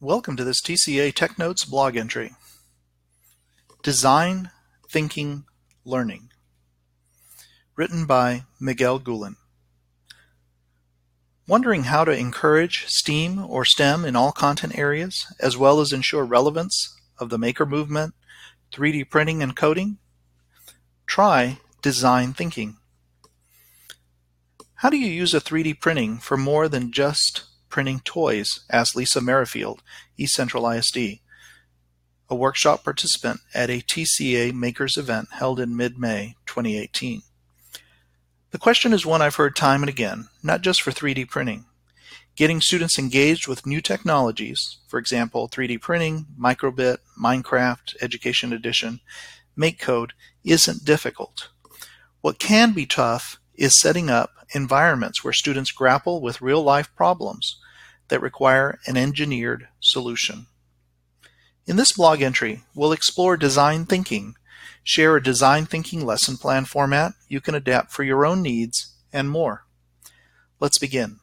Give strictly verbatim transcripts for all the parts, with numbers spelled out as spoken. Welcome to this T C A Tech Notes blog entry. Design Thinking Learning, written by Miguel Gulen. Wondering how to encourage STEAM or STEM in all content areas, as well as ensure relevance of the maker movement, three D printing and coding? Try design thinking. How do you use a three D printing for more than just printing toys? Asked Lisa Merrifield, East Central I S D, a workshop participant at a T C A Makers event held in mid-May twenty eighteen. The question is one I've heard time and again, not just for three D printing. Getting students engaged with new technologies, for example, three D printing, Microbit, Minecraft, Education Edition, MakeCode, isn't difficult. What can be tough is setting up environments where students grapple with real-life problems that require an engineered solution. In this blog entry, we'll explore design thinking, share a design thinking lesson plan format you can adapt for your own needs, and more. Let's begin.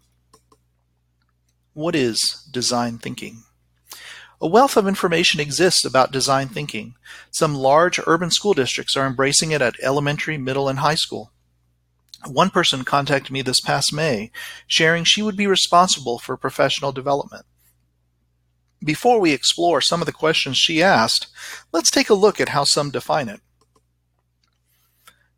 What is design thinking? A wealth of information exists about design thinking. Some large urban school districts are embracing it at elementary, middle, and high school. One person contacted me this past May, sharing she would be responsible for professional development. Before we explore some of the questions she asked, let's take a look at how some define it.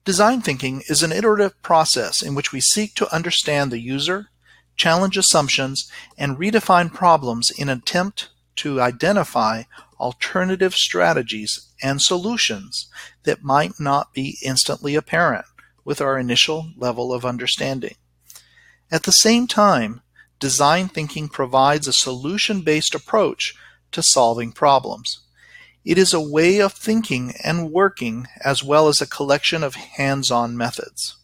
Design thinking is an iterative process in which we seek to understand the user, challenge assumptions, and redefine problems in an attempt to identify alternative strategies and solutions that might not be instantly apparent with our initial level of understanding. At the same time, design thinking provides a solution-based approach to solving problems. It is a way of thinking and working, as well as a collection of hands-on methods.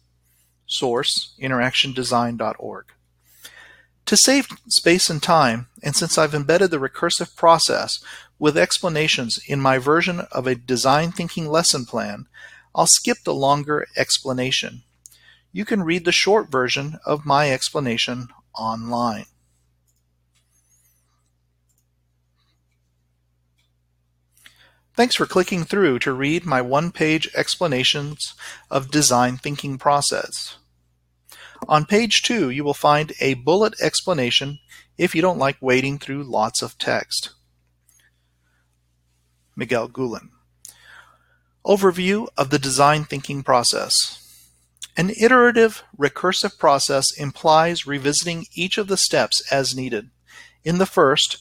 Source: interaction design dot org. To save space and time, and since I've embedded the recursive process with explanations in my version of a design thinking lesson plan, I'll skip the longer explanation. You can read the short version of my explanation online. Thanks for clicking through to read my one-page explanations of design thinking process. On page two, you will find a bullet explanation if you don't like wading through lots of text. Miguel Gulen. Overview of the design thinking process. An iterative, recursive process implies revisiting each of the steps as needed. In the first,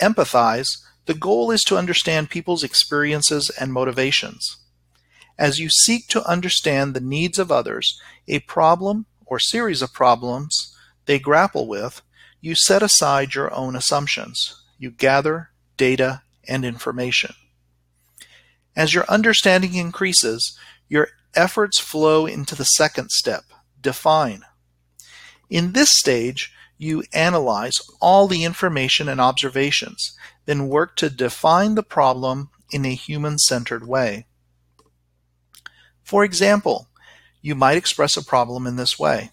empathize, the goal is to understand people's experiences and motivations. As you seek to understand the needs of others, a problem or series of problems they grapple with, you set aside your own assumptions. You gather data and information. As your understanding increases, your efforts flow into the second step, define. In this stage, you analyze all the information and observations, then work to define the problem in a human-centered way. For example, you might express a problem in this way.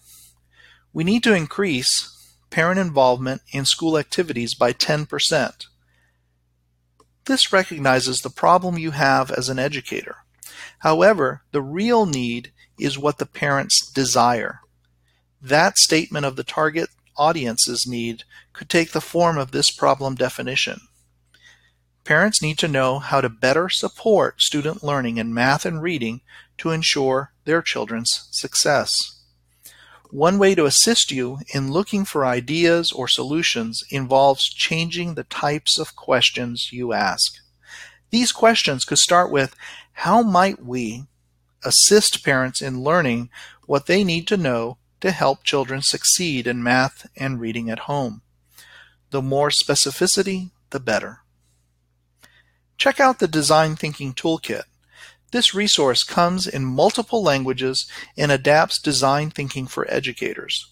We need to increase parent involvement in school activities by ten percent. This recognizes the problem you have as an educator. However, the real need is what the parents desire. That statement of the target audience's need could take the form of this problem definition. Parents need to know how to better support student learning in math and reading to ensure their children's success. One way to assist you in looking for ideas or solutions involves changing the types of questions you ask. These questions could start with, how might we assist parents in learning what they need to know to help children succeed in math and reading at home? The more specificity, the better. Check out the Design Thinking Toolkit. This resource comes in multiple languages and adapts design thinking for educators.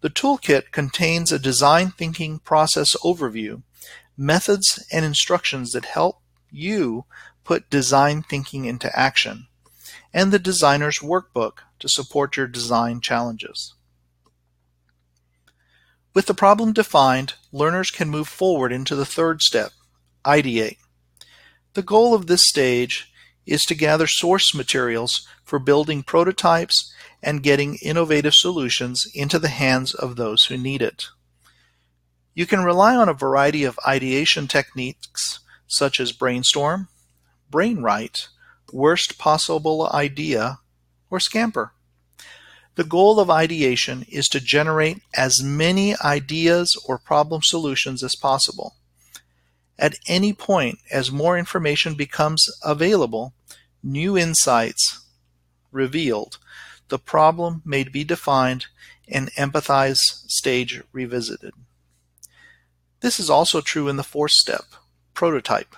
The toolkit contains a design thinking process overview, methods and instructions that help you put design thinking into action, and the designer's workbook to support your design challenges. With the problem defined, learners can move forward into the third step, ideate. The goal of this stage is to gather source materials for building prototypes and getting innovative solutions into the hands of those who need it. You can rely on a variety of ideation techniques such as brainstorm, brainwrite, worst possible idea, or scamper. The goal of ideation is to generate as many ideas or problem solutions as possible. At any point, as more information becomes available, new insights revealed, the problem may be defined, and empathize stage revisited. This is also true in the fourth step, prototype.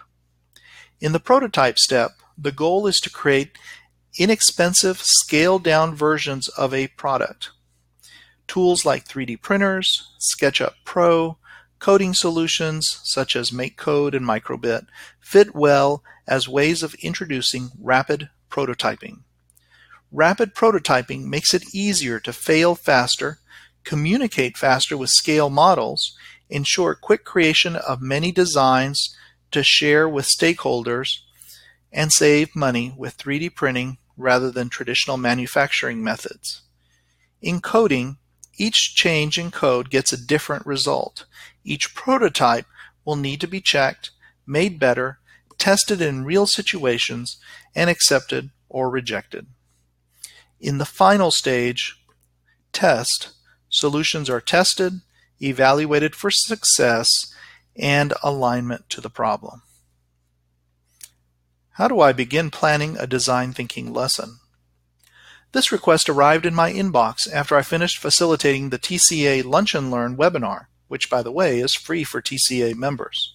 In the prototype step, the goal is to create inexpensive, scaled-down versions of a product. Tools like three D printers, SketchUp Pro, coding solutions such as MakeCode and Microbit fit well as ways of introducing rapid prototyping. Rapid prototyping makes it easier to fail faster, communicate faster with scale models, ensure quick creation of many designs to share with stakeholders, and save money with three D printing rather than traditional manufacturing methods. In coding, each change in code gets a different result. Each prototype will need to be checked, made better, tested in real situations, and accepted or rejected. In the final stage, test, solutions are tested, evaluated for success, and alignment to the problem. How do I begin planning a design thinking lesson? This request arrived in my inbox after I finished facilitating the T C A Lunch and Learn webinar, which, by the way, is free for T C A members.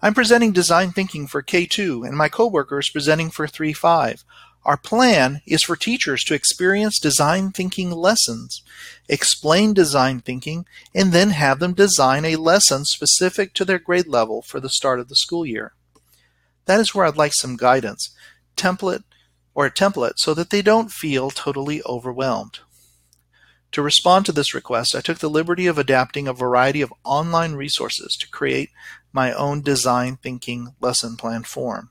I'm presenting design thinking for K two, and my coworker is presenting for three five. Our plan is for teachers to experience design thinking lessons, explain design thinking, and then have them design a lesson specific to their grade level for the start of the school year. That is where I'd like some guidance, template or a template, so that they don't feel totally overwhelmed. To respond to this request, I took the liberty of adapting a variety of online resources to create my own design thinking lesson plan form.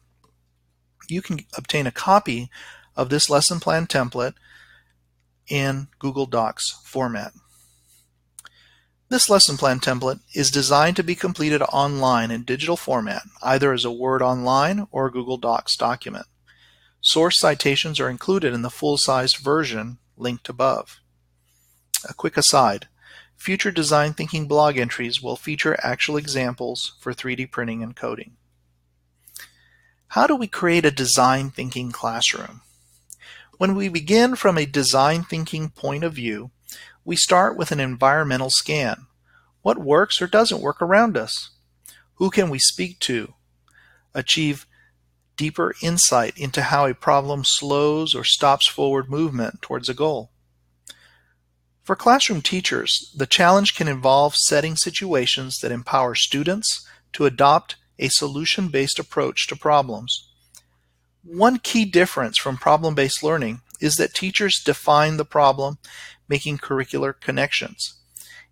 You can obtain a copy of this lesson plan template in Google Docs format. This lesson plan template is designed to be completed online in digital format, either as a Word Online or a Google Docs document. Source citations are included in the full-sized version linked above. A quick aside, future design thinking blog entries will feature actual examples for three D printing and coding. How do we create a design thinking classroom? When we begin from a design thinking point of view, we start with an environmental scan. What works or doesn't work around us? Who can we speak to? Achieve deeper insight into how a problem slows or stops forward movement towards a goal. For classroom teachers, the challenge can involve setting situations that empower students to adopt a solution-based approach to problems. One key difference from problem-based learning is that teachers define the problem, making curricular connections.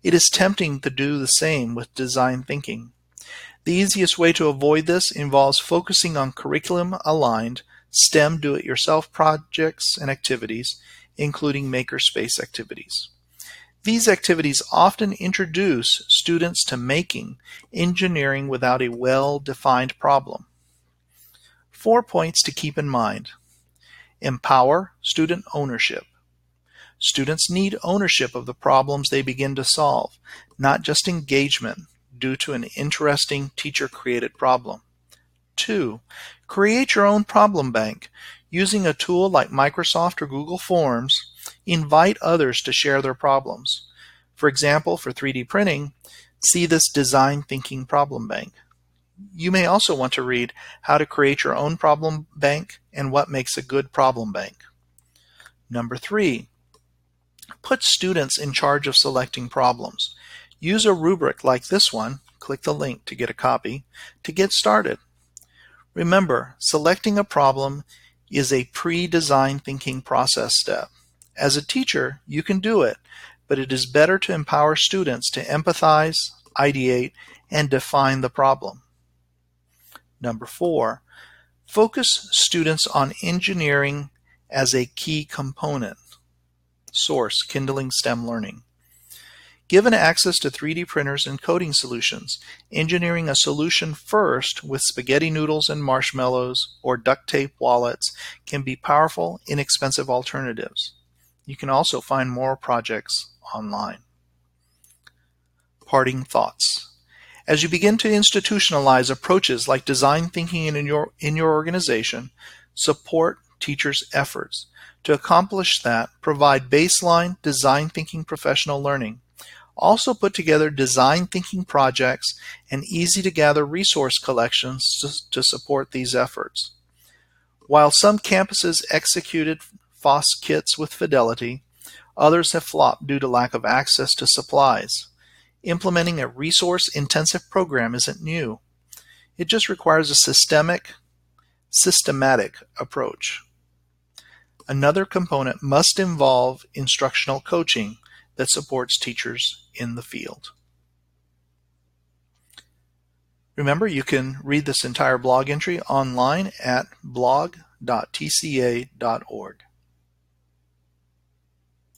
It is tempting to do the same with design thinking. The easiest way to avoid this involves focusing on curriculum-aligned STEM do-it-yourself projects and activities, including makerspace activities. These activities often introduce students to making, engineering without a well-defined problem. Four points to keep in mind. Empower student ownership. Students need ownership of the problems they begin to solve, not just engagement due to an interesting teacher-created problem. Two, create your own problem bank. Using a tool like Microsoft or Google Forms, invite others to share their problems. For example, for three D printing, see this design thinking problem bank. You may also want to read how to create your own problem bank and what makes a good problem bank. Number three, put students in charge of selecting problems. Use a rubric like this one, click the link to get a copy, to get started. Remember, selecting a problem is a pre-design thinking process step. As a teacher, you can do it, but it is better to empower students to empathize, ideate, and define the problem. Number four, focus students on engineering as a key component. Source: Kindling STEM Learning. Given access to three D printers and coding solutions, engineering a solution first with spaghetti noodles and marshmallows or duct tape wallets can be powerful, inexpensive alternatives. You can also find more projects online. Parting thoughts. As you begin to institutionalize approaches like design thinking in your, in your organization, support teachers' efforts. To accomplish that, provide baseline design thinking professional learning. Also put together design thinking projects and easy-to-gather resource collections to, to support these efforts. While some campuses executed FOSS kits with fidelity, others have flopped due to lack of access to supplies. Implementing a resource-intensive program isn't new. It just requires a systemic, systematic approach. Another component must involve instructional coaching that supports teachers in the field. Remember, you can read this entire blog entry online at blog dot T C A dot org.